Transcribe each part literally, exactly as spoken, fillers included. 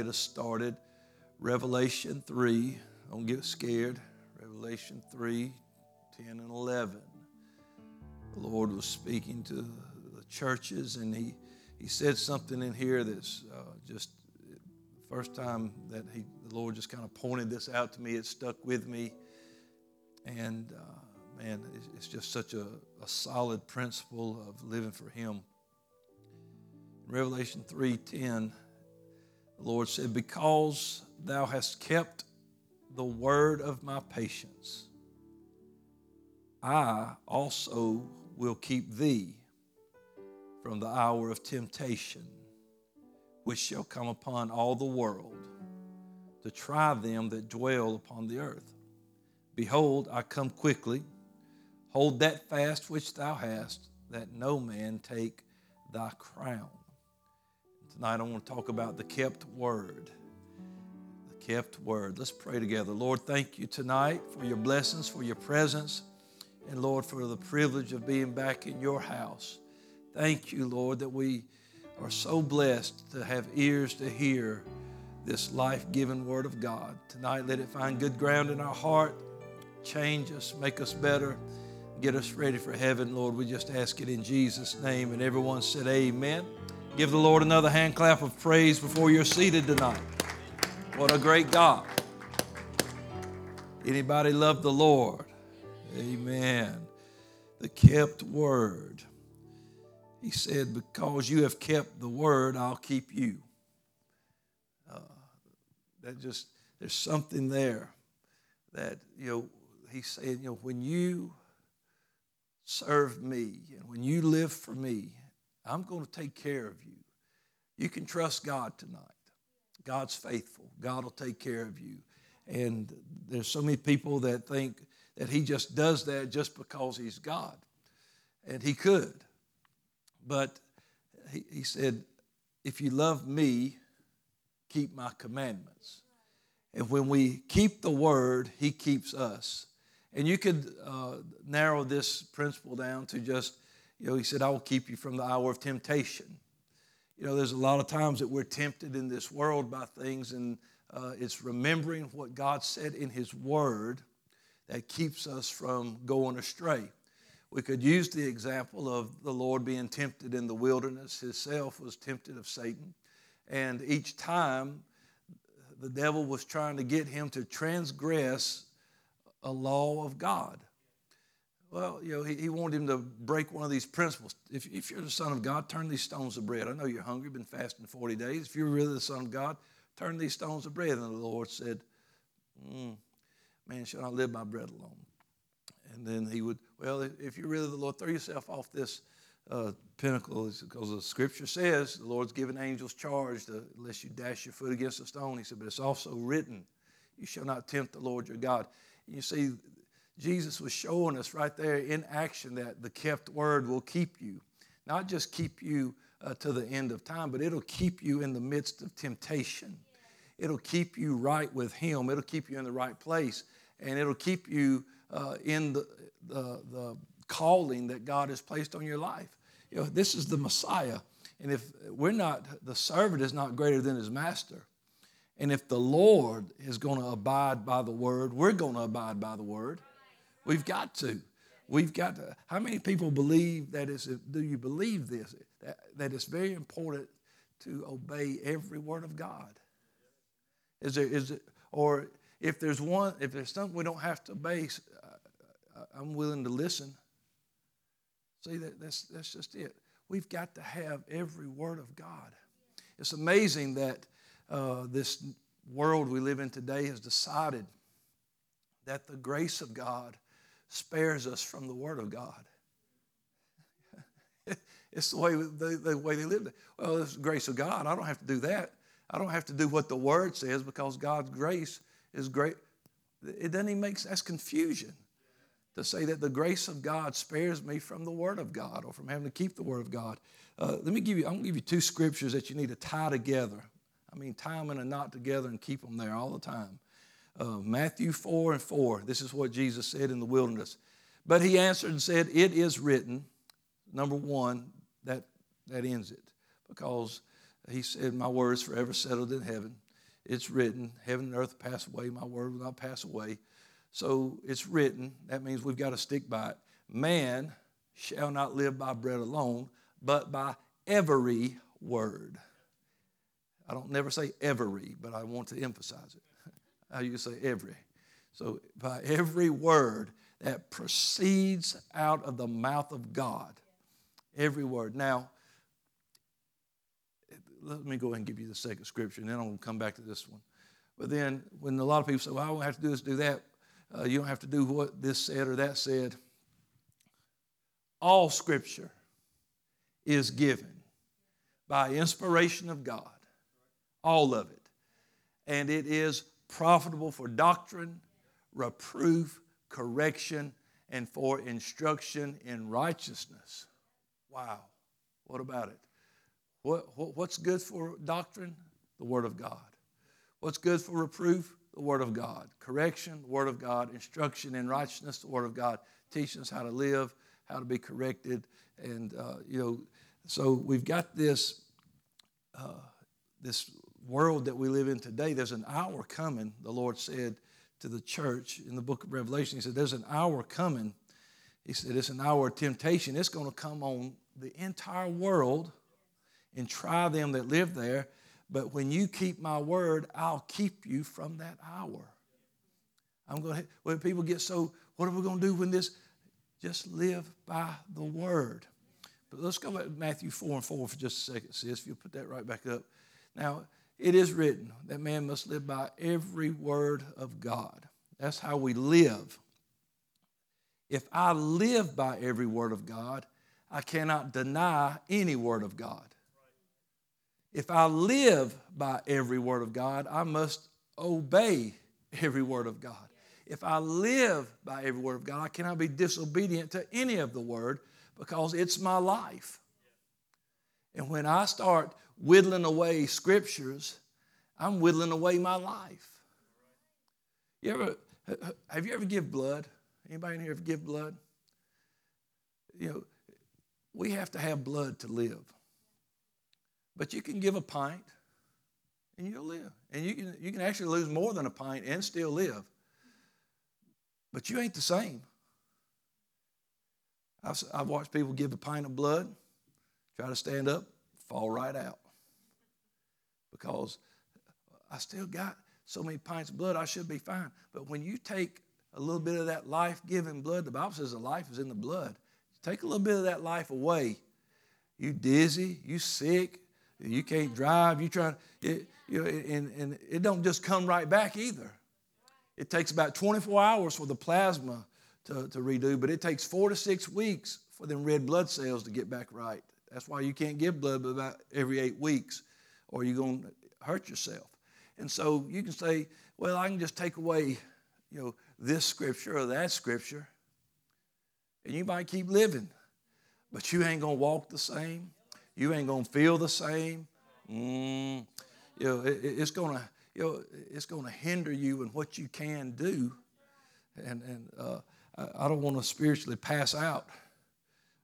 Get us started. Revelation three. Don't get scared. Revelation three, ten and eleven. The Lord was speaking to the churches, and he, he said something in here that's uh, just the first time that he, the Lord just kind of pointed this out to me. It stuck with me. And uh, man, it's, it's just such a, a solid principle of living for Him. In Revelation three ten, the Lord said, "Because thou hast kept the word of my patience, I also will keep thee from the hour of temptation, which shall come upon all the world, to try them that dwell upon the earth. Behold, I come quickly. Hold that fast which thou hast, that no man take thy crown." Tonight I want to talk about the kept word. The kept word. Let's pray together. Lord, thank you tonight for your blessings, for your presence, and Lord, for the privilege of being back in your house. Thank you, Lord, that we are so blessed to have ears to hear this life-giving word of God. Tonight, let it find good ground in our heart. Change us, make us better, get us ready for heaven, Lord. We just ask it in Jesus' name. And everyone said amen. Give the Lord another hand clap of praise before you're seated tonight. What a great God. Anybody love the Lord? Amen. The kept word. He said, "Because you have kept the word, I'll keep you." Uh, that just, there's something there that, you know, He's saying, you know, when you serve me and when you live for me, I'm going to take care of you. You can trust God tonight. God's faithful. God will take care of you. And there's so many people that think that He just does that just because He's God. And He could. But he, he said, if you love me, keep my commandments. And when we keep the word, He keeps us. And you could uh, narrow this principle down to just, you know, He said, "I will keep you from the hour of temptation." You know, there's a lot of times that we're tempted in this world by things, and uh, it's remembering what God said in His word that keeps us from going astray. We could use the example of the Lord being tempted in the wilderness. Himself was tempted of Satan. And each time the devil was trying to get Him to transgress a law of God. Well, you know, he, he wanted Him to break one of these principles. If, if you're the Son of God, turn these stones to bread. I know you're hungry, been fasting forty days. If you're really the Son of God, turn these stones to bread. And the Lord said, mm, "Man, shall I live by bread alone?" And then he would, well, if you're really the Lord, throw yourself off this uh, pinnacle, because the Scripture says the Lord's given angels charge to, unless you dash your foot against a stone. He said, "But it's also written, you shall not tempt the Lord your God." And you see, Jesus was showing us right there in action that the kept word will keep you. Not just keep you uh, to the end of time, but it'll keep you in the midst of temptation. It'll keep you right with Him. It'll keep you in the right place. And it'll keep you Uh, in the, the the calling that God has placed on your life. You know, this is the Messiah. And if we're not, the servant is not greater than his master. And if the Lord is going to abide by the word, we're going to abide by the word. We've got to. We've got to. How many people believe that it's, do you believe this, that, that it's very important to obey every word of God? Is there, is it, or if there's one, if there's something we don't have to obey, I'm willing to listen. See, that, that's, that's just it. We've got to have every word of God. It's amazing that uh, this world we live in today has decided that the grace of God spares us from the word of God. It's the way they, the way they live. Well, it's the grace of God. I don't have to do that. I don't have to do what the word says because God's grace is great. It doesn't even make sense. That's confusion. To say that the grace of God spares me from the word of God or from having to keep the word of God. Uh, let me give you, I'm going to give you two scriptures that you need to tie together. I mean, tie them in a knot together and keep them there all the time. Uh, Matthew four and four. This is what Jesus said in the wilderness. "But he answered and said, it is written." Number one, that, that ends it. Because he said, "My word is forever settled in heaven." It's written, heaven and earth pass away, my word will not pass away. So it's written. That means we've got to stick by it. Man shall not live by bread alone, but by every word. I don't never say every, but I want to emphasize it. How you say every. So by every word that proceeds out of the mouth of God. Every word. Now, let me go ahead and give you the second scripture, and then I'm going to come back to this one. But then when a lot of people say, well, I don't have to do this, do that. Uh, you don't have to do what this said or that said. All scripture is given by inspiration of God. All of it. And it is profitable for doctrine, reproof, correction, and for instruction in righteousness. Wow. What about it? What, what, what's good for doctrine? The Word of God. What's good for reproof? The Word of God. Correction? The Word of God. Instruction in righteousness? The Word of God. Teaching us how to live, how to be corrected. And, uh, you know, so we've got this, uh, this world that we live in today. There's an hour coming, the Lord said to the church in the book of Revelation. He said, there's an hour coming. He said, it's an hour of temptation. It's going to come on the entire world and try them that live there. But when you keep my word, I'll keep you from that hour. I'm going to, when people get so, what are we going to do when this? Just live by the word. But let's go back to Matthew four and four for just a second, sis, if you'll put that right back up. Now, it is written that man must live by every word of God. That's how we live. If I live by every word of God, I cannot deny any word of God. If I live by every word of God, I must obey every word of God. If I live by every word of God, I cannot be disobedient to any of the word because it's my life. And when I start whittling away scriptures, I'm whittling away my life. You ever, have you ever give blood? Anybody in here ever give blood? You know, we have to have blood to live. But you can give a pint and you'll live. And you can, you can actually lose more than a pint and still live. But you ain't the same. I've, I've watched people give a pint of blood, try to stand up, fall right out. Because I still got so many pints of blood, I should be fine. But when you take a little bit of that life-giving blood, the Bible says the life is in the blood. Take a little bit of that life away. You dizzy, you sick, you can't drive, you trying, it, you know, and, and it don't just come right back either. It takes about twenty-four hours for the plasma to, to redo, but it takes four to six weeks for them red blood cells to get back right. That's why you can't give blood about every eight weeks or you're going to hurt yourself. And so you can say, well, I can just take away, you know, this scripture or that scripture, and you might keep living, but you ain't going to walk the same. You ain't going to feel the same. Mm, you know, it, it's going to, you know, it's going to hinder you in what you can do. And, and uh, I, I don't want to spiritually pass out.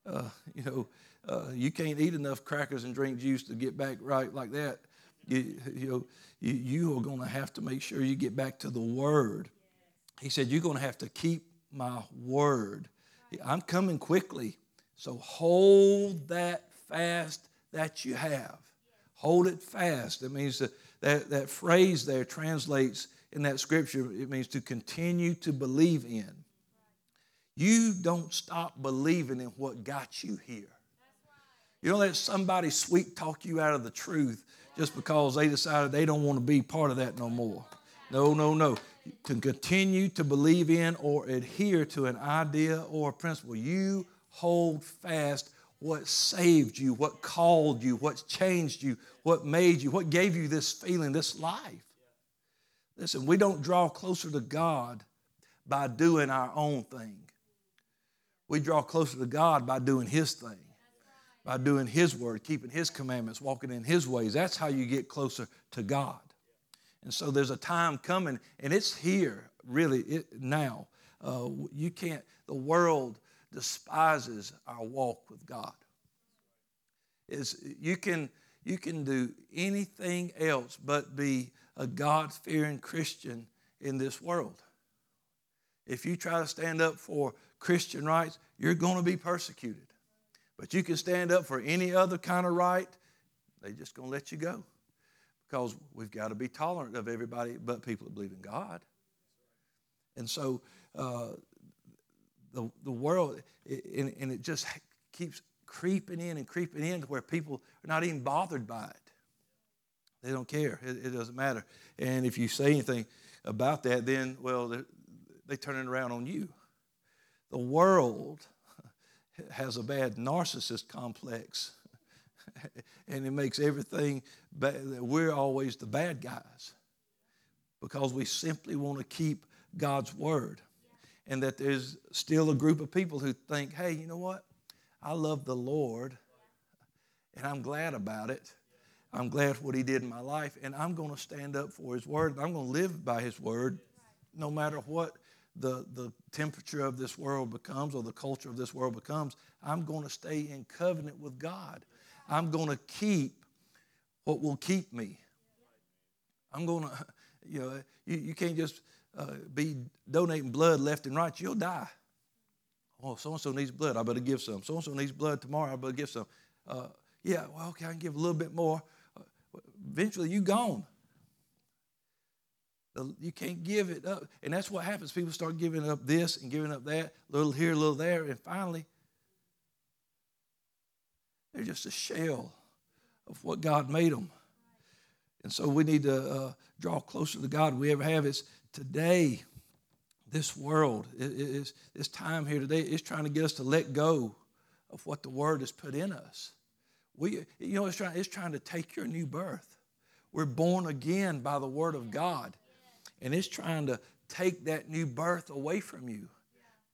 Uh, you know, Uh, you can't eat enough crackers and drink juice to get back right like that. You, you know, you, you are going to have to make sure you get back to the word. He said, you're going to have to keep my word. I'm coming quickly. So hold that fast that you have. Hold it fast. That means that, that, that phrase there translates in that scripture. It means to continue to believe in. You don't stop believing in what got you here. You don't let somebody sweet talk you out of the truth just because they decided they don't want to be part of that no more. No, no, no. To continue to believe in or adhere to an idea or a principle, you hold fast what saved you, what called you, what changed you, what made you, what gave you this feeling, this life. Listen, we don't draw closer to God by doing our own thing. We draw closer to God by doing His thing. By doing His word, keeping His commandments, walking in His ways. That's how you get closer to God. And so there's a time coming, and it's here, really, it, now. Uh, you can't, the world despises our walk with God. It's, you can, you can do anything else but be a God-fearing Christian in this world. If you try to stand up for Christian rights, you're going to be persecuted. But you can stand up for any other kind of right, they're just going to let you go. Because we've got to be tolerant of everybody but people that believe in God. And so uh, the, the world, and, and it just keeps creeping in and creeping in to where people are not even bothered by it. They don't care. It, it doesn't matter. And if you say anything about that, then, well, they, they turn it around on you. The world has a bad narcissist complex. And it makes everything bad, that we're always the bad guys because we simply want to keep God's word. And that there's still a group of people who think, hey, you know what? I love the Lord and I'm glad about it. I'm glad what he did in my life and I'm going to stand up for his word. I'm going to live by his word no matter what the, the temperature of this world becomes or the culture of this world becomes. I'm going to stay in covenant with God. I'm going to keep what will keep me. I'm going to, you know, you, you can't just uh, be donating blood left and right. You'll die. Oh, so-and-so needs blood. I better give some. So-and-so needs blood tomorrow. I better give some. Uh, yeah, well, okay, I can give a little bit more. Eventually, you're gone. You can't give it up. And that's what happens. People start giving up this and giving up that, a little here, a little there, and finally, they're just a shell of what God made them. And so we need to uh, draw closer to God than we ever have. It's today, this world, it, it's, this time here today, it's trying to get us to let go of what the Word has put in us. We, you know, it's trying, it's trying to take your new birth. We're born again by the Word of God. And it's trying to take that new birth away from you.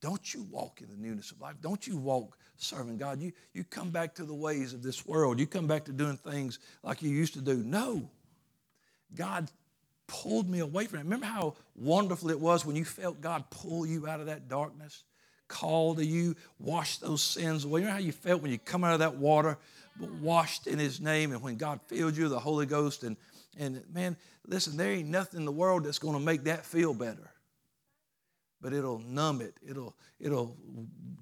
Don't you walk in the newness of life. Don't you walk serving God. You, you come back to the ways of this world. You come back to doing things like you used to do. No. God pulled me away from it. Remember how wonderful it was when you felt God pull you out of that darkness, call to you, wash those sins away. Remember how you felt when you come out of that water, but washed in his name, and when God filled you with the Holy Ghost. And, and man, listen, there ain't nothing in the world that's going to make that feel better. But it'll numb it. It'll, it'll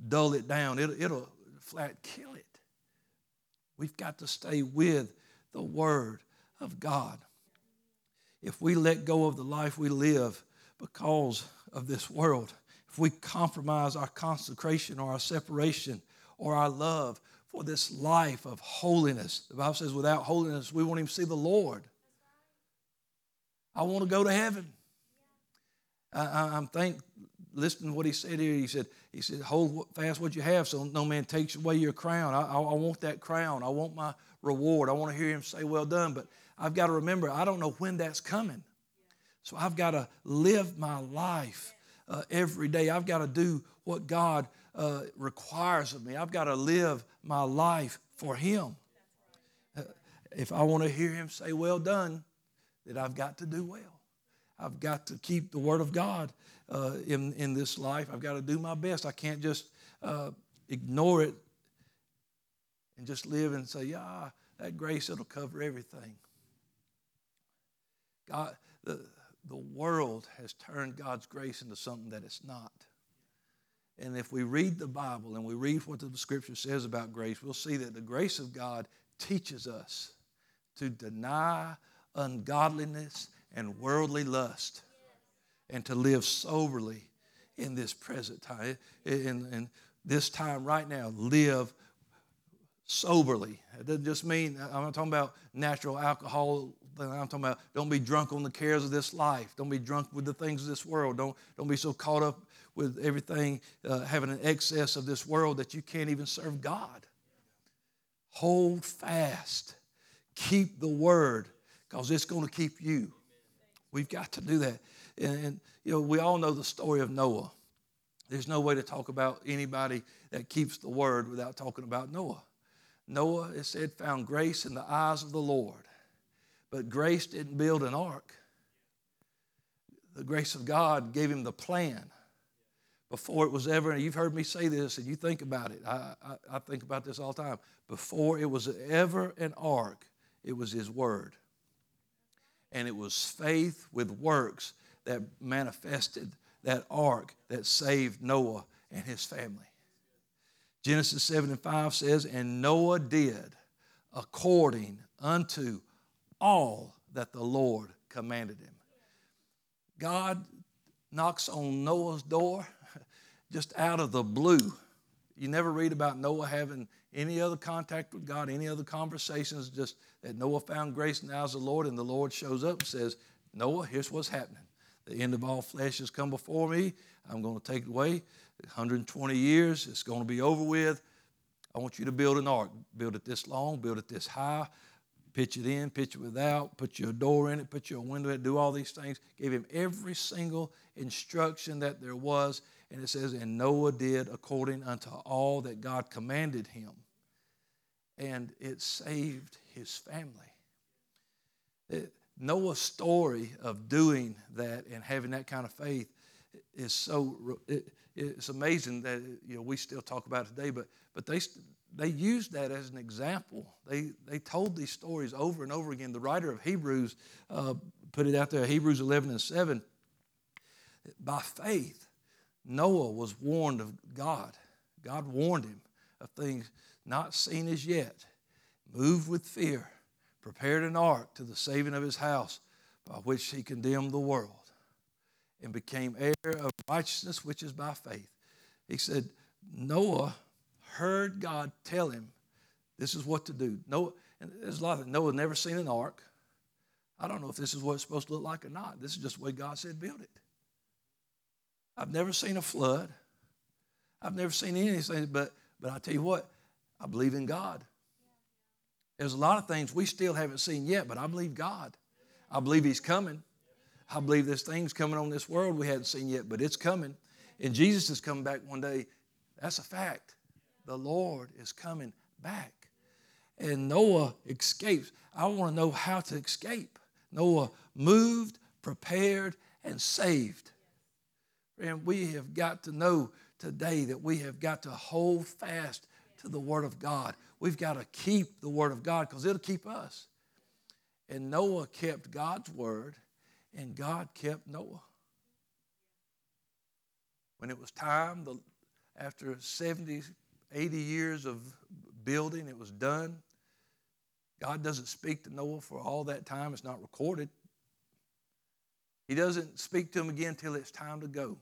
dull it down. It'll, it'll flat kill it. We've got to stay with the Word of God. If we let go of the life we live because of this world, if we compromise our consecration or our separation or our love for this life of holiness, the Bible says without holiness we won't even see the Lord. I want to go to heaven. I, I'm thankful. Listen to what he said here. He said, he said, hold fast what you have so no man takes away your crown. I, I, I want that crown. I want my reward. I want to hear him say, well done. But I've got to remember, I don't know when that's coming. So I've got to live my life uh, every day. I've got to do what God uh, requires of me. I've got to live my life for him. Uh, if I want to hear him say, well done, then I've got to do well. I've got to keep the Word of God uh, in, in this life. I've got to do my best. I can't just uh, ignore it and just live and say, yeah, that grace, it'll cover everything. God, the, the world has turned God's grace into something that it's not. And if we read the Bible and we read what the Scripture says about grace, we'll see that the grace of God teaches us to deny ungodliness and worldly lust, and to live soberly in this present time. In, in this time right now, live soberly. It doesn't just mean, I'm not talking about natural alcohol. I'm talking about don't be drunk on the cares of this life. Don't be drunk with the things of this world. Don't, don't be so caught up with everything, uh, having an excess of this world that you can't even serve God. Hold fast. Keep the Word, because it's going to keep you. We've got to do that. And, and, you know, we all know the story of Noah. There's no way to talk about anybody that keeps the Word without talking about Noah. Noah, it said, found grace in the eyes of the Lord. But grace didn't build an ark. The grace of God gave him the plan before it was ever, and you've heard me say this, and you think about it. I, I, I think about this all the time. Before it was ever an ark, it was his Word. And it was faith with works that manifested that ark that saved Noah and his family. Genesis seven and five says, and Noah did according unto all that the Lord commanded him. God knocks on Noah's door just out of the blue. You never read about Noah having any other contact with God, any other conversations, just that Noah found grace in the eyes of the Lord, and the Lord shows up and says, Noah, here's what's happening. The end of all flesh has come before me. I'm going to take it away. one hundred twenty years, it's going to be over with. I want you to build an ark. Build it this long, build it this high, pitch it in, pitch it without, put your door in it, put your window in it, do all these things. Gave him every single instruction that there was. And it says, and Noah did according unto all that God commanded him. And it saved his family. It, Noah's story of doing that and having that kind of faith is so, it, it's amazing that, you know, we still talk about it today, but but they they used that as an example. They they told these stories over and over again. The writer of Hebrews uh, put it out there, Hebrews eleven and seven. By faith, Noah was warned of God. God warned him of things not seen as yet. Moved with fear, prepared an ark to the saving of his house, by which he condemned the world and became heir of righteousness, which is by faith. He said, Noah heard God tell him this is what to do. Noah, and there's a lot of Noah never seen an ark. I don't know if this is what it's supposed to look like or not. This is just the way God said build it. I've never seen a flood. I've never seen anything, but, but I tell you what, I believe in God. There's a lot of things we still haven't seen yet, but I believe God. I believe He's coming. I believe there's things coming on this world we hadn't seen yet, but it's coming. And Jesus is coming back one day. That's a fact. The Lord is coming back. And Noah escapes. I want to know how to escape. Noah moved, prepared, and saved. And we have got to know today that we have got to hold fast to the Word of God. We've got to keep the Word of God because it'll keep us. And Noah kept God's Word, and God kept Noah. When it was time, the, after seventy, eighty years of building, it was done. God doesn't speak to Noah for all that time. It's not recorded. He doesn't speak to him again until it's time to go.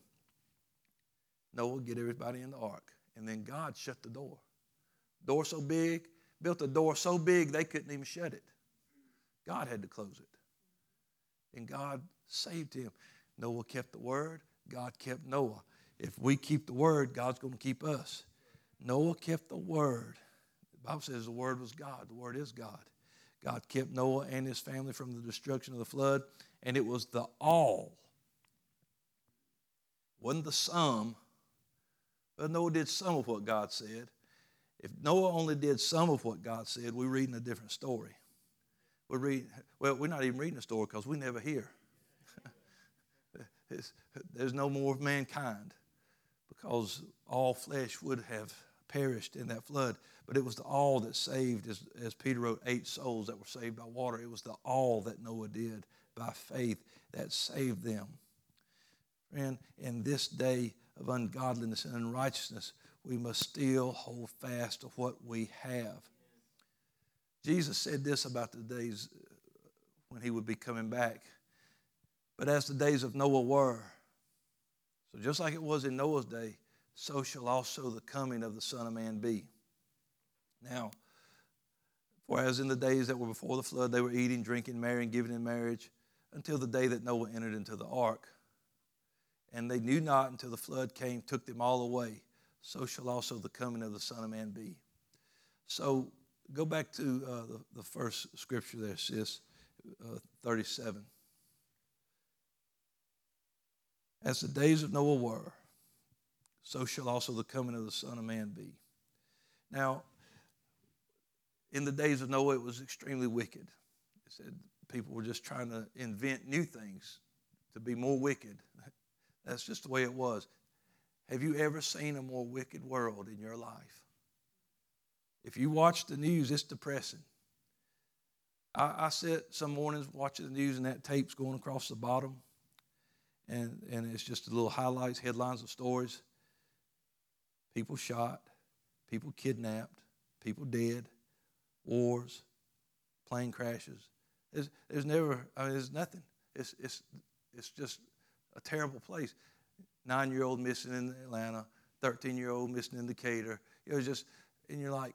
Noah, get everybody in the ark. And then God shut the door. Door so big, built a door so big they couldn't even shut it. God had to close it. And God saved him. Noah kept the word. God kept Noah. If we keep the word, God's going to keep us. Noah kept the word. The Bible says the word was God. The word is God. God kept Noah and his family from the destruction of the flood. And it was the all. It wasn't the sum. But Noah did some of what God said. If Noah only did some of what God said, we're reading a different story. We're reading, well, we're not even reading a story because we never hear. There's no more of mankind because all flesh would have perished in that flood. But it was the all that saved, as, as Peter wrote, eight souls that were saved by water. It was the all that Noah did by faith that saved them. Friend, in this day of ungodliness and unrighteousness, we must still hold fast to what we have. Jesus said this about the days when he would be coming back. But as the days of Noah were, so just like it was in Noah's day, so shall also the coming of the Son of Man be. Now, for as in the days that were before the flood, they were eating, drinking, marrying, giving in marriage, until the day that Noah entered into the ark. And they knew not until the flood came, took them all away. So shall also the coming of the Son of Man be. So go back to uh, the, the first scripture there, sis, uh, thirty-seven. As the days of Noah were, so shall also the coming of the Son of Man be. Now, in the days of Noah, it was extremely wicked. It said people were just trying to invent new things to be more wicked. That's just the way it was. Have you ever seen a more wicked world in your life? If you watch the news, it's depressing. I, I sit some mornings watching the news and that tape's going across the bottom. And, and it's just the little highlights, headlines of stories. People shot, people kidnapped, people dead, wars, plane crashes. There's, there's never, I mean, there's nothing. It's, it's, it's just a terrible place. Nine-year-old missing in Atlanta, thirteen-year-old missing in Decatur. It was just, and you're like,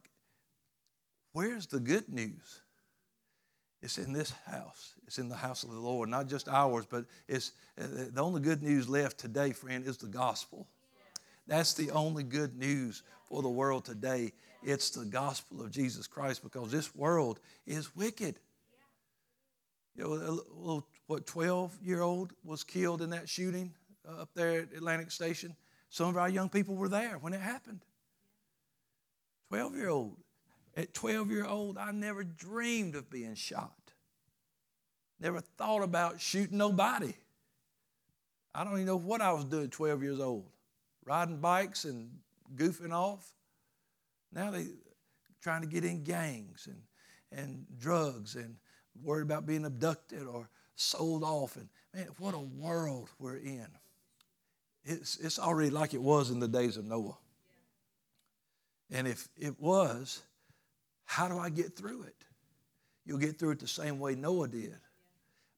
where's the good news? It's in this house. It's in the house of the Lord, not just ours, but it's the only good news left today, friend, is the gospel. That's the only good news for the world today. It's the gospel of Jesus Christ, because this world is wicked. You know, a little, what, twelve-year-old was killed in that shooting up there at Atlantic Station. Some of our young people were there when it happened. twelve-year-old. At twelve-year-old, I never dreamed of being shot. Never thought about shooting nobody. I don't even know what I was doing twelve years old, riding bikes and goofing off. Now they're trying to get in gangs and, and drugs and worried about being abducted or sold off. And man, what a world we're in. It's, it's already like it was in the days of Noah. And if it was... how do I get through it? You'll get through it the same way Noah did,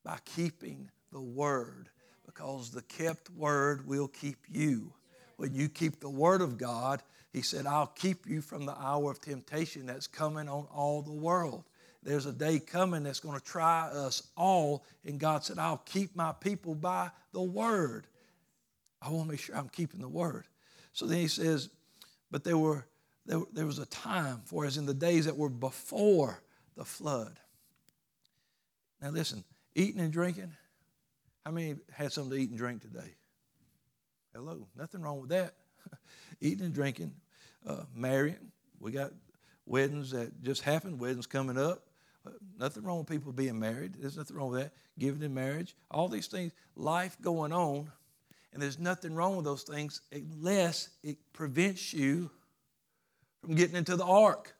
by keeping the word, because the kept word will keep you. When you keep the word of God, he said, I'll keep you from the hour of temptation that's coming on all the world. There's a day coming that's going to try us all, and God said, I'll keep my people by the word. I want to make sure I'm keeping the word. So then he says, but there were There, there was a time, for as in the days that were before the flood. Now listen, eating and drinking, how many had something to eat and drink today? Hello, nothing wrong with that. Eating and drinking, uh, marrying. We got weddings that just happened, weddings coming up. Uh, nothing wrong with people being married. There's nothing wrong with that. Giving in marriage, all these things, life going on, and there's nothing wrong with those things unless it prevents you from getting into the ark,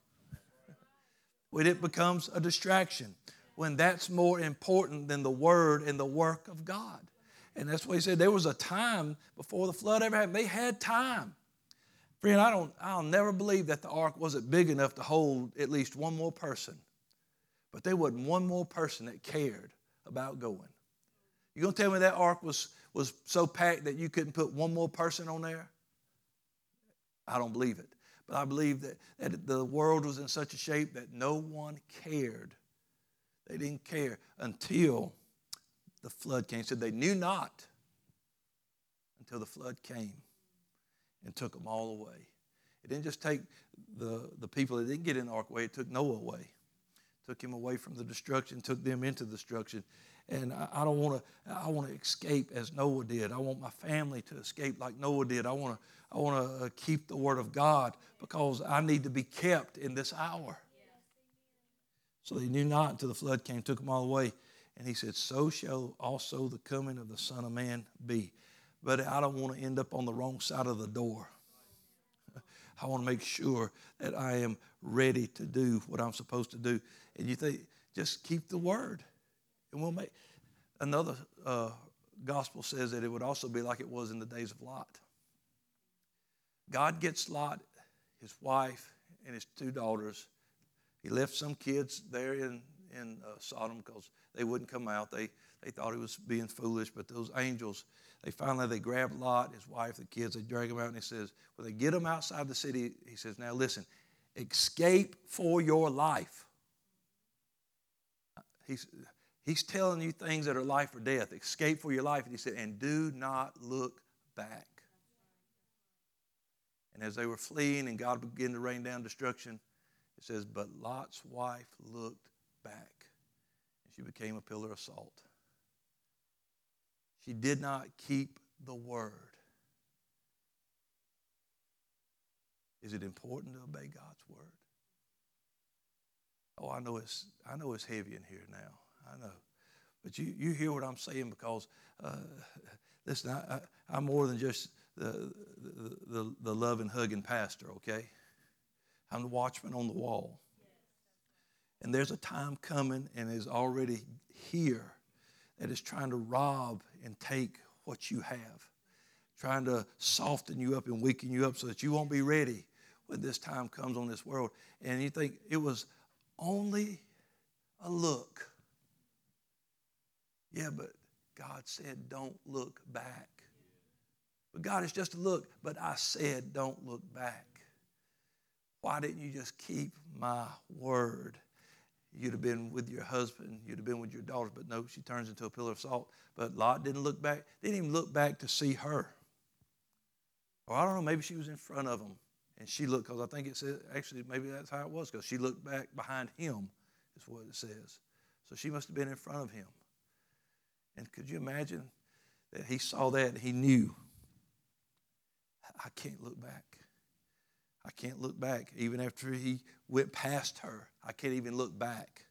when it becomes a distraction, when that's more important than the word and the work of God. And that's what he said. There was a time before the flood ever happened. They had time. Friend, I don't, I'll never believe that the ark wasn't big enough to hold at least one more person. But there wasn't one more person that cared about going. You're going to tell me that ark was, was so packed that you couldn't put one more person on there? I don't believe it. But I believe that, that the world was in such a shape that no one cared. They didn't care until the flood came. He said they knew not until the flood came and took them all away. It didn't just take the, the people that didn't get in the ark away. It took Noah away. It took him away from the destruction, took them into destruction. And I, I don't want to, I want to escape as Noah did. I want my family to escape like Noah did. I want to I want to keep the word of God, because I need to be kept in this hour. So they knew not until the flood came, took them all away. And he said, so shall also the coming of the Son of Man be. But I don't want to end up on the wrong side of the door. I want to make sure that I am ready to do what I'm supposed to do. And you think, just keep the word. And we'll make, another uh, gospel says that it would also be like it was in the days of Lot. God gets Lot, his wife, and his two daughters. He left some kids there in, in uh, Sodom because they wouldn't come out. They they thought he was being foolish, but those angels, they finally, they grabbed Lot, his wife, the kids, they drag him out, and he says, when they get him outside the city, he says, now listen, escape for your life. He's, he's telling you things that are life or death. Escape for your life. And he said, and do not look back. And as they were fleeing and God began to rain down destruction, it says, but Lot's wife looked back, and she became a pillar of salt. She did not keep the word. Is it important to obey God's word? Oh, I know it's, I know it's heavy in here now. I know. But you, you hear what I'm saying, because, uh, listen, I, I, I'm more than just... The, the the the love and hugging pastor, okay? I'm the watchman on the wall. And there's a time coming and is already here that is trying to rob and take what you have, trying to soften you up and weaken you up so that you won't be ready when this time comes on this world. And you think it was only a look. Yeah, but God said, don't look back. But God, it's just a look. But I said, don't look back. Why didn't you just keep my word? You'd have been with your husband. You'd have been with your daughter. But no, she turns into a pillar of salt. But Lot didn't look back. Didn't even look back to see her. Or I don't know, maybe she was in front of him. And she looked, because I think it says, actually, maybe that's how it was, because she looked back behind him, is what it says. So she must have been in front of him. And could you imagine that he saw that and he knew, I can't look back. I can't look back. Even after he went past her, I can't even look back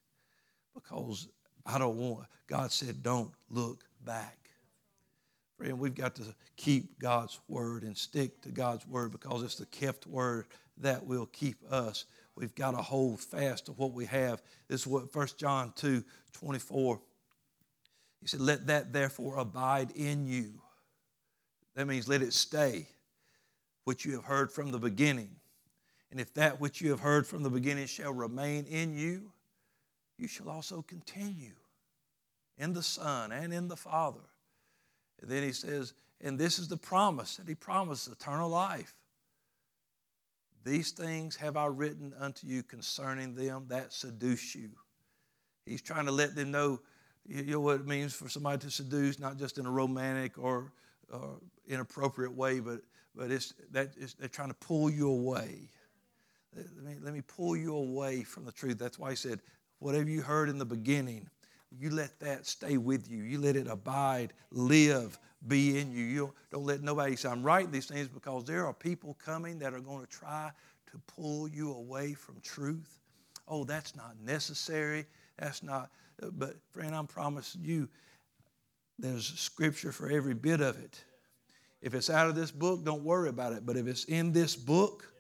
because I don't want. God said, don't look back. Friend, we've got to keep God's word and stick to God's word because it's the kept word that will keep us. We've got to hold fast to what we have. This is what First John two twenty-four, he said, let that therefore abide in you. That means let it stay, which you have heard from the beginning. And if that which you have heard from the beginning shall remain in you, you shall also continue in the Son and in the Father. And then he says, and this is the promise that he promised, eternal life. These things have I written unto you concerning them that seduce you. He's trying to let them know, you know what it means for somebody to seduce, not just in a romantic or, or inappropriate way, but But it's, that is, they're trying to pull you away. Let me, let me pull you away from the truth. That's why he said, whatever you heard in the beginning, you let that stay with you. You let it abide, live, be in you. You don't, don't let nobody say, I'm writing these things because there are people coming that are going to try to pull you away from truth. Oh, that's not necessary. That's not, but friend, I'm promising you, there's scripture for every bit of it. If it's out of this book, don't worry about it. But if it's in this book,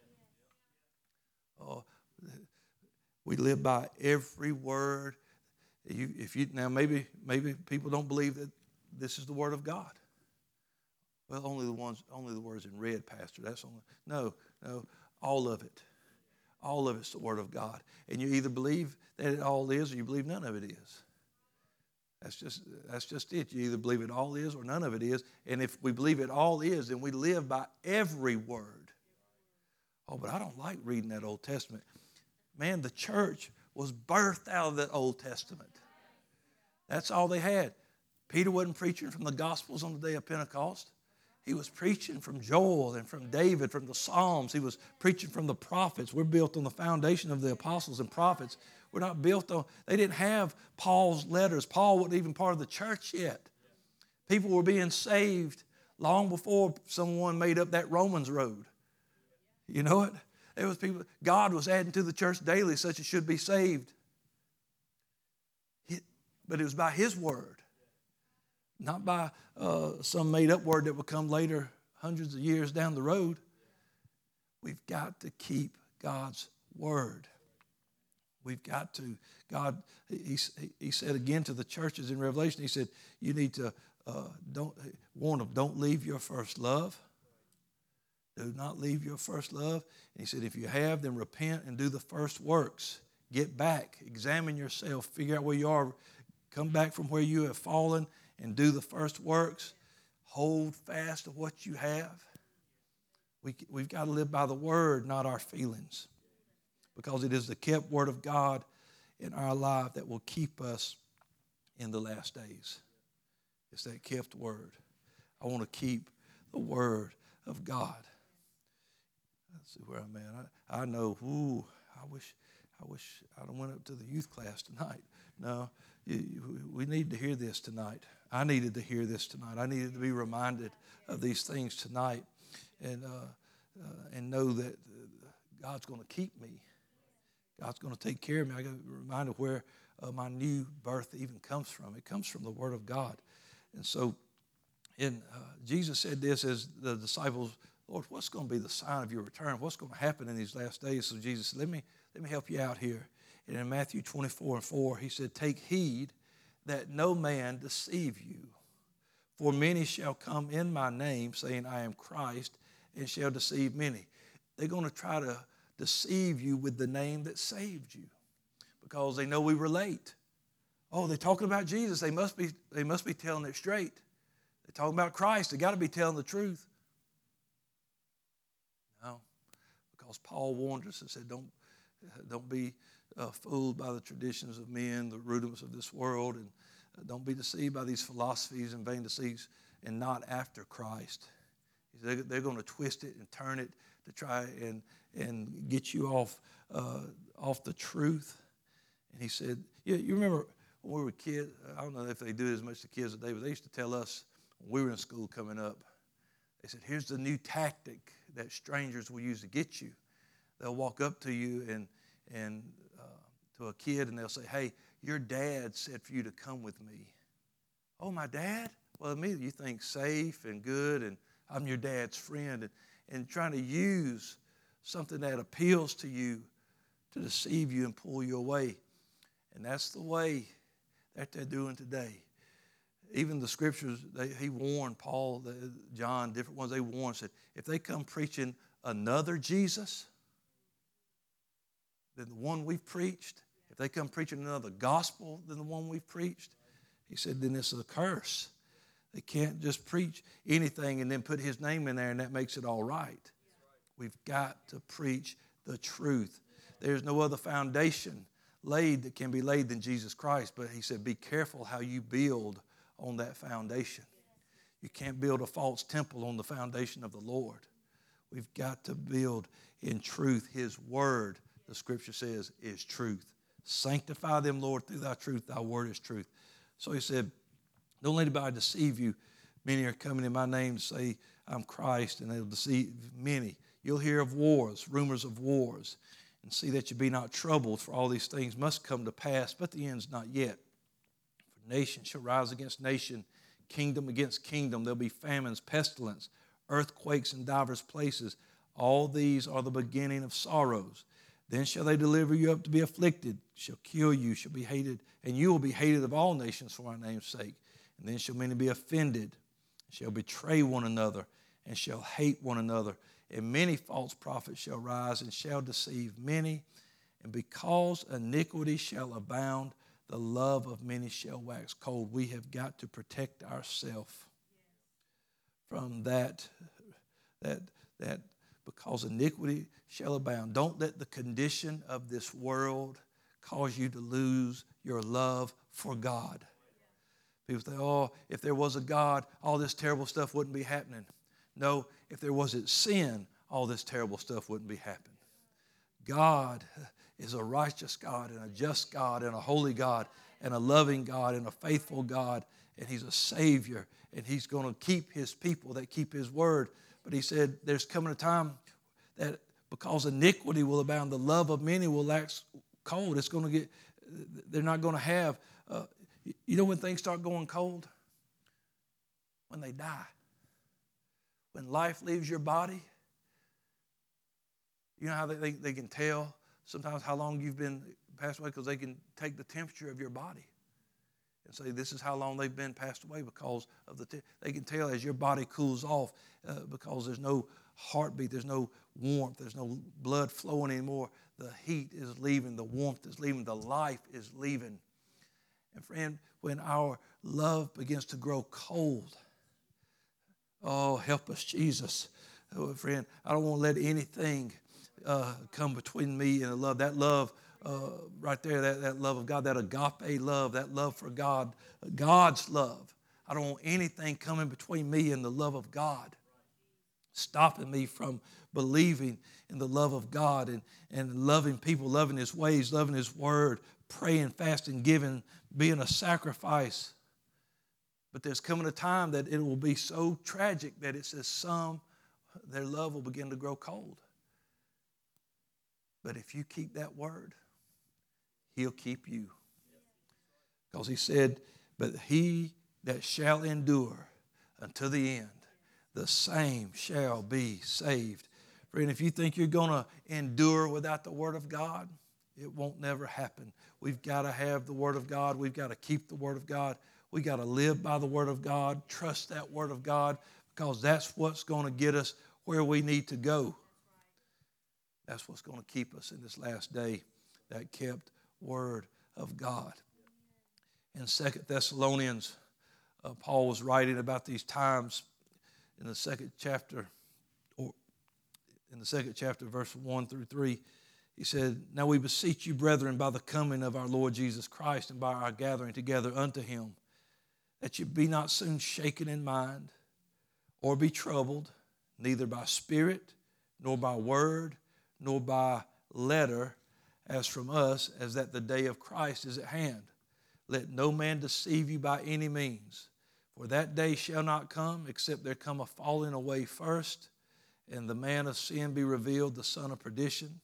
oh, we live by every word. You, if you now, maybe maybe people don't believe that this is the word of God. Well, only the ones, only the words in red, Pastor. That's only no, no, all of it, all of it's the word of God. And you either believe that it all is, or you believe none of it is. That's just that's just it. You either believe it all is or none of it is. And if we believe it all is, then we live by every word. Oh, but I don't like reading that Old Testament. Man, the church was birthed out of that Old Testament. That's all they had. Peter wasn't preaching from the Gospels on the day of Pentecost. He was preaching from Joel and from David, from the Psalms. He was preaching from the prophets. We're built on the foundation of the apostles and prophets. We're not built on, they didn't have Paul's letters. Paul wasn't even part of the church yet. People were being saved long before someone made up that Romans road. You know it? There was people, God was adding to the church daily such as should be saved. But it was by his word, not by uh, some made up word that would come later hundreds of years down the road. We've got to keep God's word. We've got to, God, he, he said again to the churches in Revelation, he said, you need to, uh, don't warn them, don't leave your first love. Do not leave your first love. And he said, if you have, then repent and do the first works. Get back, examine yourself, figure out where you are, come back from where you have fallen and do the first works. Hold fast to what you have. We, we've got to live by the word, not our feelings, because it is the kept word of God in our life that will keep us in the last days. It's that kept word. I want to keep the word of God. Let's see where I'm at. I, I know, ooh, I wish I wish I went up to the youth class tonight. No, you, we need to hear this tonight. I needed to hear this tonight. I needed to be reminded of these things tonight and, uh, uh, and know that God's going to keep me. God's going to take care of me. I got to be reminded where uh, my new birth even comes from. It comes from the Word of God. And so in, uh, Jesus said this as the disciples, Lord, what's going to be the sign of your return? What's going to happen in these last days? So Jesus said, let me, let me help you out here. And in Matthew twenty-four and four, he said, "Take heed that no man deceive you. For many shall come in my name, saying, I am Christ, and shall deceive many." They're going to try to deceive you with the name that saved you because they know we relate. Oh, they're talking about Jesus. They must be, they must be telling it straight. They're talking about Christ. They got to be telling the truth. No, because Paul warned us and said, don't, don't be uh, fooled by the traditions of men, the rudiments of this world, and don't be deceived by these philosophies and vain deceits and not after Christ. They're going to twist it and turn it to try and, and get you off uh, off the truth. And he said, yeah, you remember when we were kids, I don't know if they do it as much to kids today, but they used to tell us when we were in school coming up, they said, here's the new tactic that strangers will use to get you. They'll walk up to you and, and uh, to a kid and they'll say, hey, your dad said for you to come with me. Oh, my dad? Well, immediately you think safe and good and I'm your dad's friend. And, and trying to use something that appeals to you to deceive you and pull you away. And that's the way that they're doing today. Even the scriptures, they, he warned Paul, the, John, different ones, they warned, said, if they come preaching another Jesus than the one we've preached, if they come preaching another gospel than the one we've preached, he said, then this is a curse. They can't just preach anything and then put his name in there and that makes it all right. We've got to preach the truth. There's no other foundation laid that can be laid than Jesus Christ. But he said, be careful how you build on that foundation. You can't build a false temple on the foundation of the Lord. We've got to build in truth. His word, the scripture says, is truth. Sanctify them, Lord, through thy truth. Thy word is truth. So he said, don't let anybody deceive you. Many are coming in my name to say, I'm Christ, and they'll deceive many. You'll hear of wars, rumors of wars, and see that you be not troubled, for all these things must come to pass, but the end's not yet. For nation shall rise against nation, kingdom against kingdom. There'll be famines, pestilence, earthquakes in divers places. All these are the beginning of sorrows. Then shall they deliver you up to be afflicted, shall kill you, shall be hated, and you will be hated of all nations for my name's sake. And then shall many be offended, shall betray one another, and shall hate one another. And many false prophets shall rise and shall deceive many. And because iniquity shall abound, the love of many shall wax cold. We have got to protect ourselves from that, that, that, because iniquity shall abound. Don't let the condition of this world cause you to lose your love for God. People think, oh, if there was a God, all this terrible stuff wouldn't be happening. No, if there wasn't sin, all this terrible stuff wouldn't be happening. God is a righteous God and a just God and a holy God and a loving God and a faithful God, and he's a Savior, and he's going to keep his people that keep his word. But he said, there's coming a time that because iniquity will abound, the love of many will wax cold. It's going to get, they're not going to have, uh, you know when things start going cold? When they die. When life leaves your body, you know how they, they, they can tell sometimes how long you've been passed away because they can take the temperature of your body and say this is how long they've been passed away because of the, te- they can tell as your body cools off uh, because there's no heartbeat, there's no warmth, there's no blood flowing anymore. The heat is leaving, the warmth is leaving, the life is leaving. And friend, when our love begins to grow cold, oh, help us, Jesus. Oh, friend, I don't want to let anything uh, come between me and the love. That love uh, right there, that, that love of God, that agape love, that love for God, God's love. I don't want anything coming between me and the love of God, stopping me from believing in the love of God and, and loving people, loving his ways, loving his word, praying, fasting, giving, being a sacrifice. But there's coming a time that it will be so tragic that it says some, their love will begin to grow cold. But if you keep that word, he'll keep you. Because he said, but he that shall endure until the end, the same shall be saved. Friend, if you think you're going to endure without the word of God, It won't never happen. We've got to have the Word of God. We've got to keep the Word of God. We've got to live by the Word of God, trust that Word of God, because that's what's going to get us where we need to go. That's what's going to keep us in this last day, that kept Word of God. In Second Thessalonians, uh, Paul was writing about these times in the second chapter, or in the second chapter, verse one through three. He said, "Now we beseech you, brethren, by the coming of our Lord Jesus Christ and by our gathering together unto him, that you be not soon shaken in mind or be troubled, neither by spirit, nor by word, nor by letter, as from us, as that the day of Christ is at hand. Let no man deceive you by any means. For that day shall not come, except there come a falling away first, and the man of sin be revealed, the son of perdition."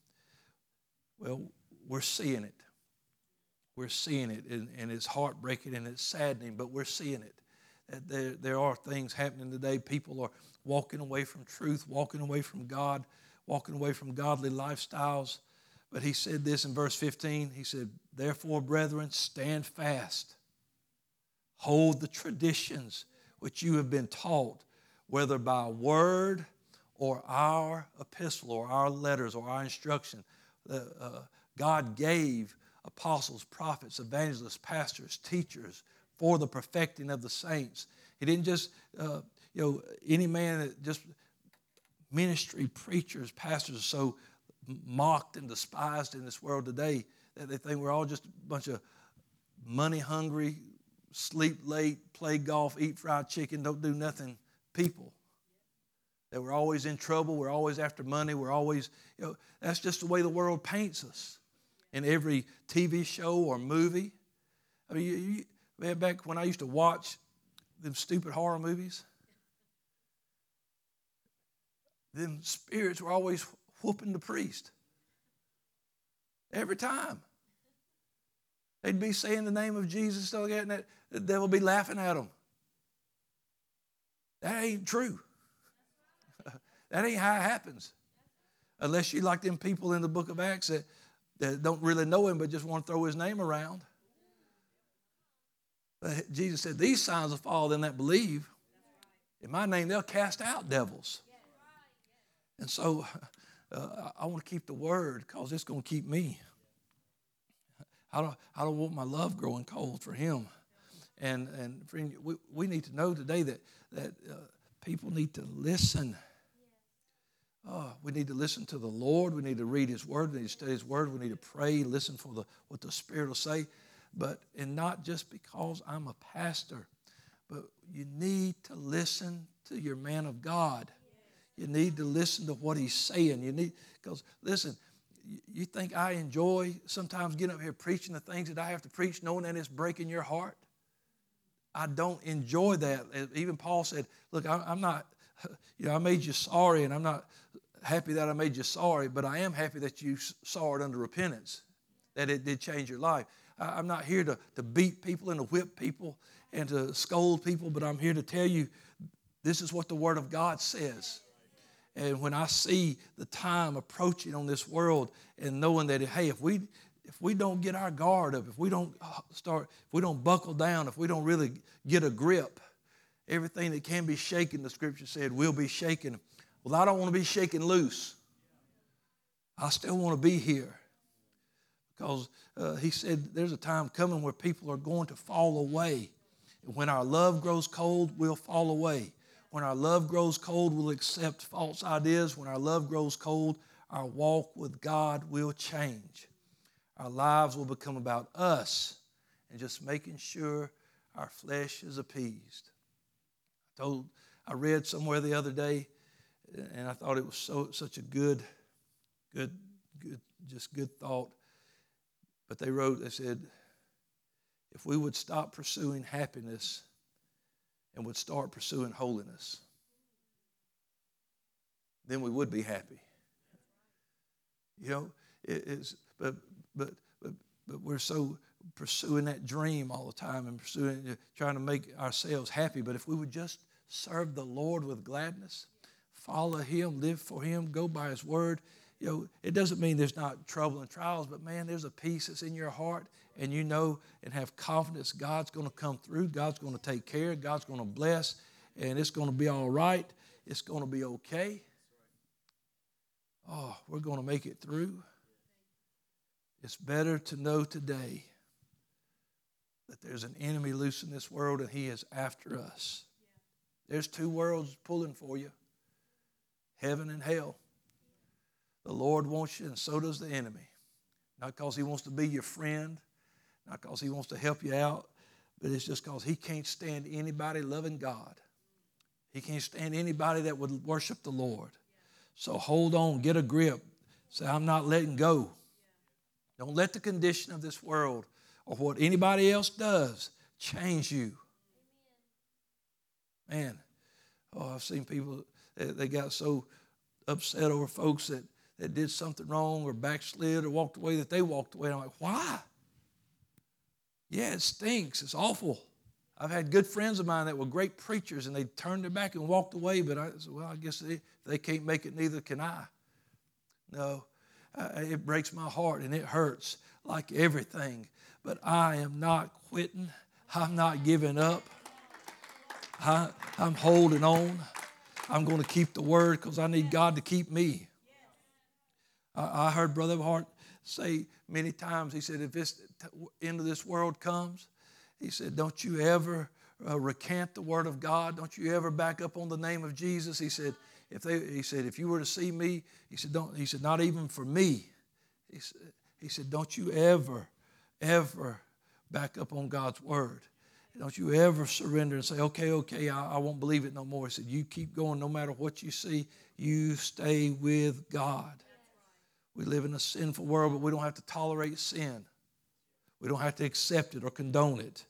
Well, we're seeing it. We're seeing it, and, and it's heartbreaking and it's saddening, but we're seeing it. There, there are things happening today. People are walking away from truth, walking away from God, walking away from godly lifestyles. But he said this in verse fifteen. He said, "Therefore, brethren, stand fast. Hold the traditions which you have been taught, whether by word or our epistle or our letters or our instruction." Uh, uh, God gave apostles, prophets, evangelists, pastors, teachers for the perfecting of the saints. He didn't just, uh, you know, any man that just ministry, preachers, pastors are so mocked and despised in this world today that they think we're all just a bunch of money-hungry, sleep late, play golf, eat fried chicken, don't do nothing people. That we're always in trouble, we're always after money, we're always, you know, that's just the way the world paints us in every T V show or movie. I mean, you, you, man, back when I used to watch them stupid horror movies, them spirits were always whooping the priest. Every time. They'd be saying the name of Jesus, and that, the devil would be laughing at them. That ain't true. That ain't how it happens. Unless you like them people in the book of Acts that, that don't really know him but just want to throw his name around. But Jesus said, "These signs will follow them that believe. In my name, they'll cast out devils." And so uh, I want to keep the word because it's going to keep me. I don't, I don't want my love growing cold for him. And, and friend, we, we need to know today that, that uh, people need to listen. Oh, we need to listen to the Lord. We need to read His Word. We need to study His Word. We need to pray, listen for the, what the Spirit will say. But, and not just because I'm a pastor, but you need to listen to your man of God. You need to listen to what he's saying. You need, because listen, you think I enjoy sometimes getting up here preaching the things that I have to preach, knowing that it's breaking your heart? I don't enjoy that. Even Paul said, "Look, I'm not, you know, I made you sorry, and I'm not happy that I made you sorry, but I am happy that you saw it under repentance, that it did change your life." I'm not here to, to beat people and to whip people and to scold people, but I'm here to tell you this is what the Word of God says. And when I see the time approaching on this world and knowing that, hey, if we if we don't get our guard up, if we don't start, if we don't buckle down, if we don't really get a grip, everything that can be shaken, the Scripture said, will be shaken. Well, I don't want to be shaken loose. I still want to be here because uh, he said there's a time coming where people are going to fall away. When our love grows cold, we'll fall away. When our love grows cold, we'll accept false ideas. When our love grows cold, our walk with God will change. Our lives will become about us and just making sure our flesh is appeased. I told, I read somewhere the other day, and I thought it was so such a good, good, good, just good thought. But they wrote, they said, if we would stop pursuing happiness and would start pursuing holiness, then we would be happy. You know, it, it's but but but but we're so pursuing that dream all the time and pursuing, trying to make ourselves happy. But if we would just serve the Lord with gladness, follow Him, live for Him, go by His Word, you know, it doesn't mean there's not trouble and trials, but man, there's a peace that's in your heart, and you know and have confidence God's going to come through, God's going to take care, God's going to bless, and it's going to be all right. It's going to be okay. Oh, we're going to make it through. It's better to know today that there's an enemy loose in this world and he is after us. There's two worlds pulling for you, heaven and hell. The Lord wants you and so does the enemy. Not because he wants to be your friend, not because he wants to help you out, but it's just because he can't stand anybody loving God. He can't stand anybody that would worship the Lord. So hold on, get a grip. Say, I'm not letting go. Don't let the condition of this world or what anybody else does change you. Man, oh, I've seen people, they got so upset over folks that, that did something wrong or backslid or walked away that they walked away. And I'm like, why? Yeah, it stinks. It's awful. I've had good friends of mine that were great preachers and they turned their back and walked away. But I said, well, I guess they, they can't make it, neither can I. No, uh, it breaks my heart and it hurts like everything. But I am not quitting. I'm not giving up. I, I'm holding on. I'm going to keep the word because I need God to keep me. I, I heard Brother Hart say many times, he said, if this end of this world comes, he said, don't you ever uh, recant the word of God. Don't you ever back up on the name of Jesus. He said, if they, he said, if you were to see me, he said, don't, he said, not even for me. He said, he said, don't you ever, ever back up on God's word. Don't you ever surrender and say, okay, okay, I, I won't believe it no more. He said, you keep going no matter what you see. You stay with God. We live in a sinful world, but we don't have to tolerate sin. We don't have to accept it or condone it.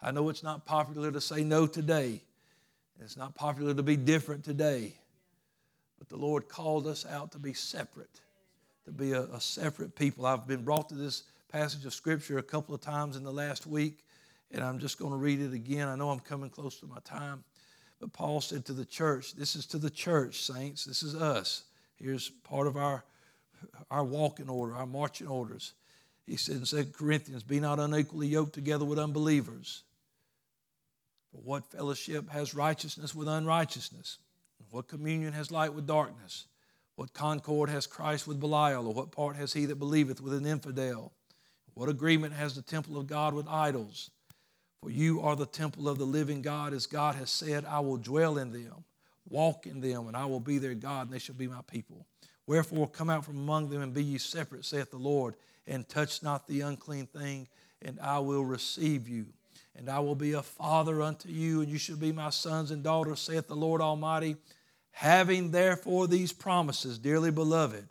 I know it's not popular to say no today. It's not popular to be different today. But the Lord called us out to be separate, to be a, a separate people. I've been brought to this passage of Scripture a couple of times in the last week, and I'm just going to read it again. I know I'm coming close to my time. But Paul said to the church, this is to the church, saints. This is us. Here's part of our, our walking order, our marching orders. He said in Second Corinthians, be not unequally yoked together with unbelievers. For what fellowship has righteousness with unrighteousness? What communion has light with darkness? What concord has Christ with Belial? Or what part has he that believeth with an infidel? What agreement has the temple of God with idols? For you are the temple of the living God, as God has said, I will dwell in them, walk in them, and I will be their God, and they shall be my people. Wherefore, come out from among them and be ye separate, saith the Lord, and touch not the unclean thing, and I will receive you. And I will be a father unto you, and you shall be my sons and daughters, saith the Lord Almighty. Having therefore these promises, dearly beloved,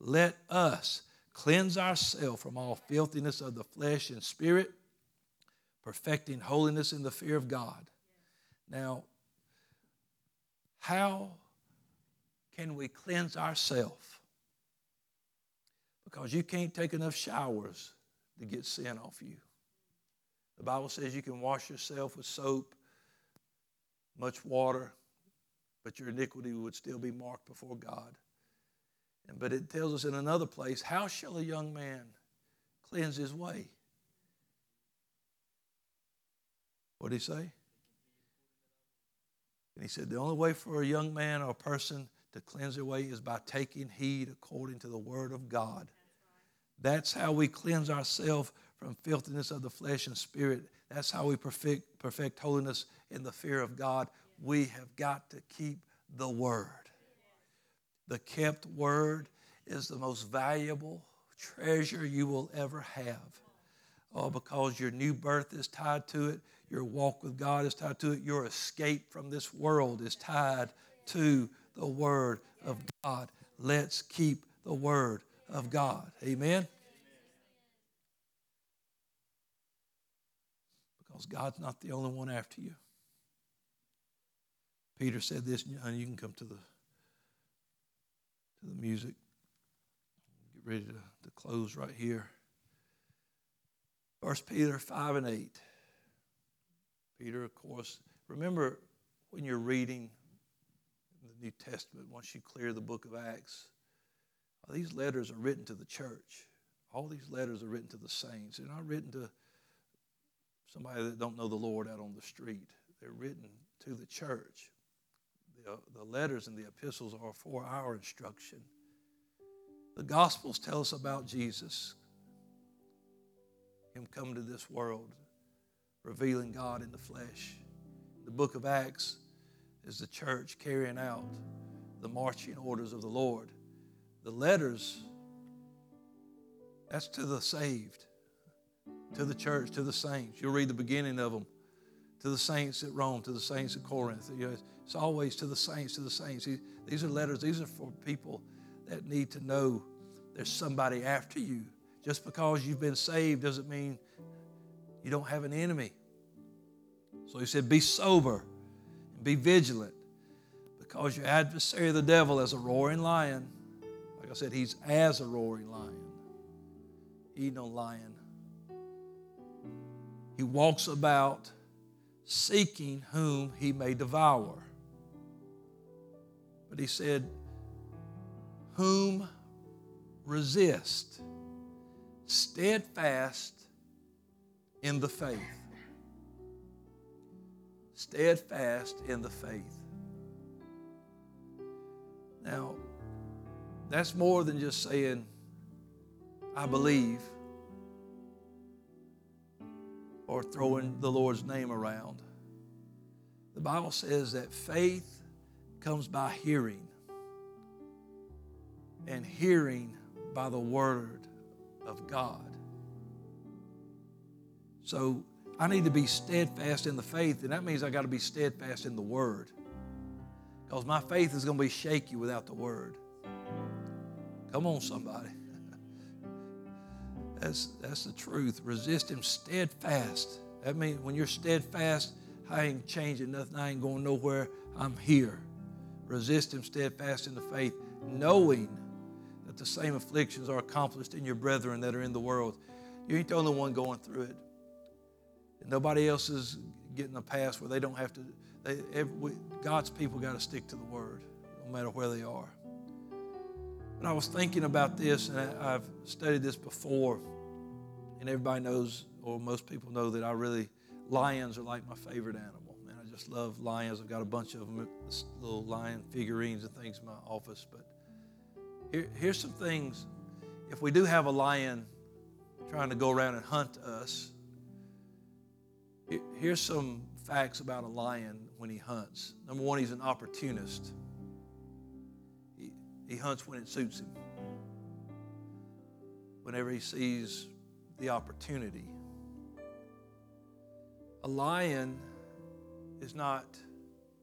let us cleanse ourselves from all filthiness of the flesh and spirit, perfecting holiness in the fear of God. Now, how can we cleanse ourselves? Because you can't take enough showers to get sin off you. The Bible says you can wash yourself with soap, much water, but your iniquity would still be marked before God. And, but it tells us in another place, how shall a young man cleanse his way? What did he say? And he said, the only way for a young man or a person to cleanse their way is by taking heed according to the word of God. That's how we cleanse ourselves from filthiness of the flesh and spirit. That's how we perfect, perfect holiness in the fear of God. We have got to keep the word. The kept word is the most valuable treasure you will ever have. Oh, because your new birth is tied to it. Your walk with God is tied to it. Your escape from this world is tied to the word of God. Let's keep the word of God. Amen? Because God's not the only one after you. Peter said this, and you can come to the, to the music. Get ready to, to close right here. First Peter five and eight. Peter, of course, remember when you're reading the New Testament, once you clear the book of Acts, These letters are written to the church. All these letters are written to the saints. They're not written to somebody that don't know the Lord out on the street. They're written to the church. The, the letters and the epistles are for our instruction. The Gospels tell us about Jesus, Him coming to this world, revealing God in the flesh. The book of Acts is the church carrying out the marching orders of the Lord. The letters, that's to the saved, to the church, to the saints. You'll read the beginning of them, to the saints at Rome, to the saints at Corinth. It's always to the saints, to the saints. These are letters. These are for people that need to know there's somebody after you. Just because you've been saved doesn't mean you don't have an enemy. So he said, be sober and be vigilant, because your adversary, the devil, is a roaring lion. Like I said, he's as a roaring lion. He's no lion. He walks about seeking whom he may devour. But he said, whom resist, steadfast in the faith. Steadfast in the faith. Now, that's more than just saying, I believe, or throwing the Lord's name around. The Bible says that faith comes by hearing, and hearing by the word of God. So I need to be steadfast in the faith, and that means I got to be steadfast in the word, because my faith is going to be shaky without the word. Come on, somebody. That's, that's the truth. Resist him steadfast. That means when you're steadfast, I ain't changing nothing. I ain't going nowhere. I'm here. Resist him steadfast in the faith, knowing that the same afflictions are accomplished in your brethren that are in the world. You ain't the only one going through it. And nobody else is getting a pass where they don't have to. They, every, we, God's people got to stick to the word, no matter where they are. But I was thinking about this, and I, I've studied this before, and everybody knows, or most people know, that I really, lions are like my favorite animal. Man, I just love lions. I've got a bunch of them, little lion figurines and things in my office. But here, here's some things. If we do have a lion trying to go around and hunt us, here, here's some facts about a lion when he hunts. Number one, he's an opportunist. He hunts when it suits him, whenever he sees the opportunity. A lion is not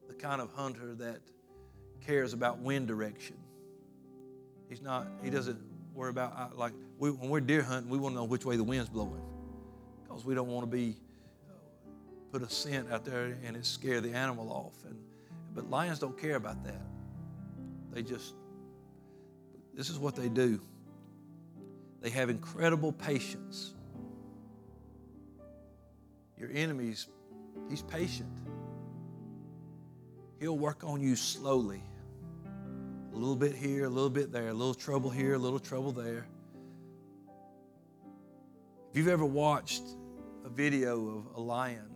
the kind of hunter that cares about wind direction. He's not, he doesn't worry about, like, we, when we're deer hunting, we want to know which way the wind's blowing, because we don't want to be, uh, put a scent out there and it scare the animal off. And, but lions don't care about that. They just, this is what they do. They have incredible patience. Your enemy's, he's patient. He'll work on you slowly. A little bit here, a little bit there, a little trouble here, a little trouble there. If you've ever watched a video of a lion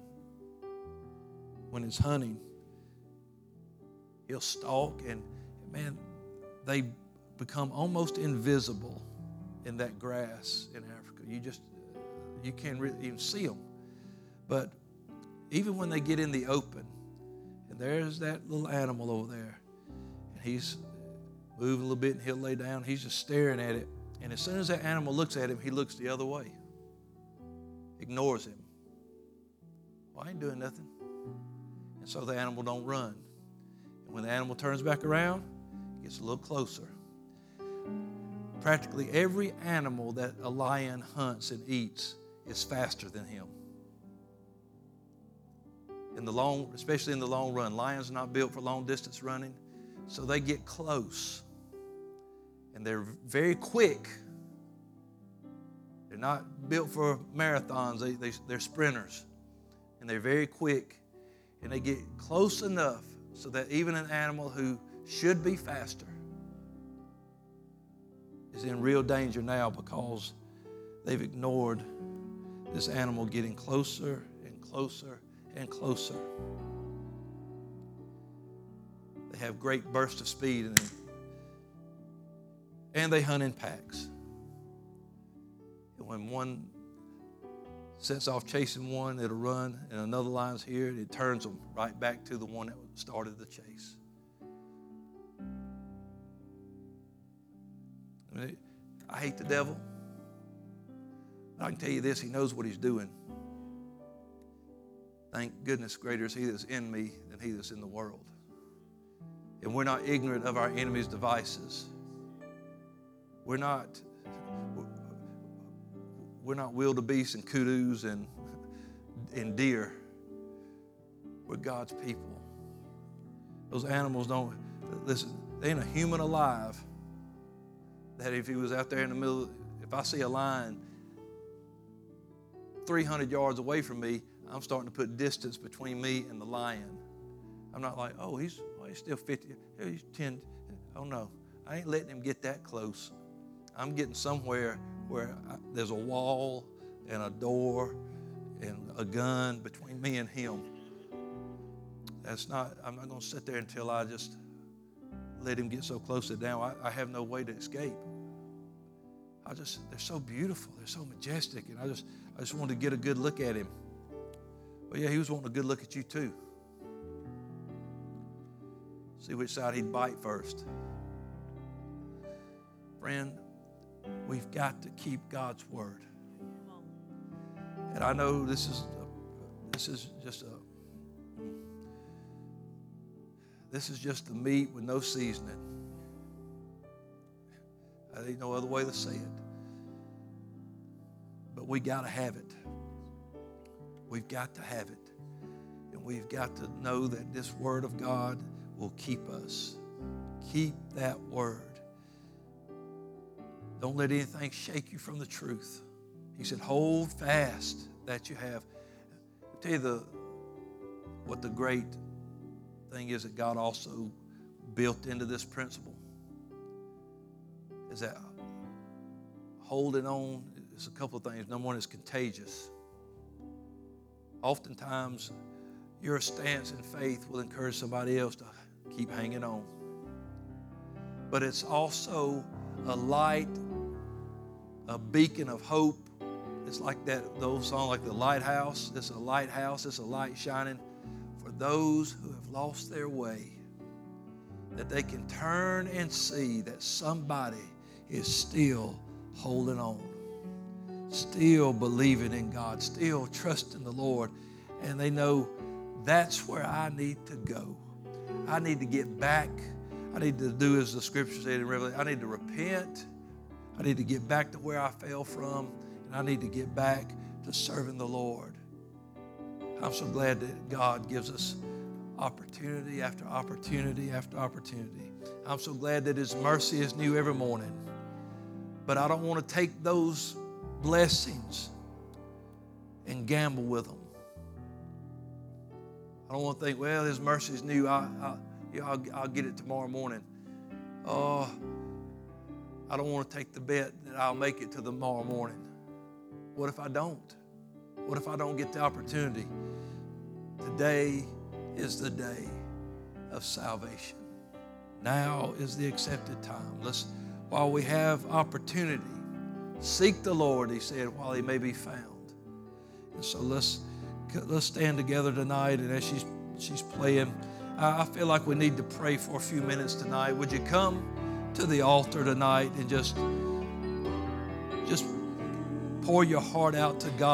when it's hunting, he'll stalk and, man, they become almost invisible in that grass in Africa. You just, you can't really even see them. But even when they get in the open, and there's that little animal over there, and he's moving a little bit and he'll lay down, he's just staring at it. And as soon as that animal looks at him, he looks the other way, ignores him. Well, I ain't doing nothing. And so the animal don't run. And when the animal turns back around, it gets a little closer. Practically every animal that a lion hunts and eats is faster than him. In the long, especially in the long run, lions are not built for long distance running, so they get close. And they're very quick. They're not built for marathons. They, they, they're sprinters. And they're very quick. And they get close enough so that even an animal who should be faster is in real danger now because they've ignored this animal getting closer and closer and closer. They have great bursts of speed in them. And they hunt in packs. And when one sets off chasing one, it'll run, and another lion's here, and it turns them right back to the one that started the chase. I mean, I hate the devil. But I can tell you this, he knows what he's doing. Thank goodness, greater is he that's in me than he that's in the world. And we're not ignorant of our enemy's devices. We're not we're not wildebeest and koodoos and, and deer. We're God's people. Those animals don't, listen, there ain't a human alive that if he was out there in the middle, if I see a lion three hundred yards away from me, I'm starting to put distance between me and the lion. I'm not like, oh, he's, well, he's still fifty, he's ten, oh no, I ain't letting him get that close. I'm getting somewhere where I, there's a wall and a door and a gun between me and him. That's not, I'm not going to sit there until I just let him get so close that now I, I have no way to escape. I just, they're so beautiful. They're so majestic. And I just, I just wanted to get a good look at him. Well, yeah, he was wanting a good look at you too. See which side he'd bite first. Friend, we've got to keep God's word. And I know this is this is just a this is just the meat with no seasoning. I think no other way to say it. But we got to have it. We've got to have it. And we've got to know that this word of God will keep us. Keep that word. Don't let anything shake you from the truth. He said, hold fast that you have. I'll tell you the, what the great thing is that God also built into this principle is that holding on is a couple of things. Number one is contagious. Oftentimes, your stance in faith will encourage somebody else to keep hanging on. But it's also a light, a beacon of hope. It's like that, those songs, like the lighthouse. It's a lighthouse. It's a light shining for those who have lost their way, that they can turn and see that somebody is still holding on, still believing in God, still trusting the Lord. And they know that's where I need to go. I need to get back. I need to do as the scripture said in Revelation. I need to repent. I need to get back to where I fell from. And I need to get back to serving the Lord. I'm so glad that God gives us opportunity after opportunity after opportunity. I'm so glad that His mercy is new every morning. But I don't want to take those blessings and gamble with them. I don't want to think, well, His mercy is new. I, I Yeah, I'll, I'll get it tomorrow morning. Oh, I don't want to take the bet that I'll make it to tomorrow morning. What if I don't? What if I don't get the opportunity? Today is the day of salvation. Now is the accepted time. Let's, while we have opportunity, seek the Lord, He said, while He may be found. And so let's, let's stand together tonight, and as she's, she's playing, I feel like we need to pray for a few minutes tonight. Would you come to the altar tonight and just, just pour your heart out to God?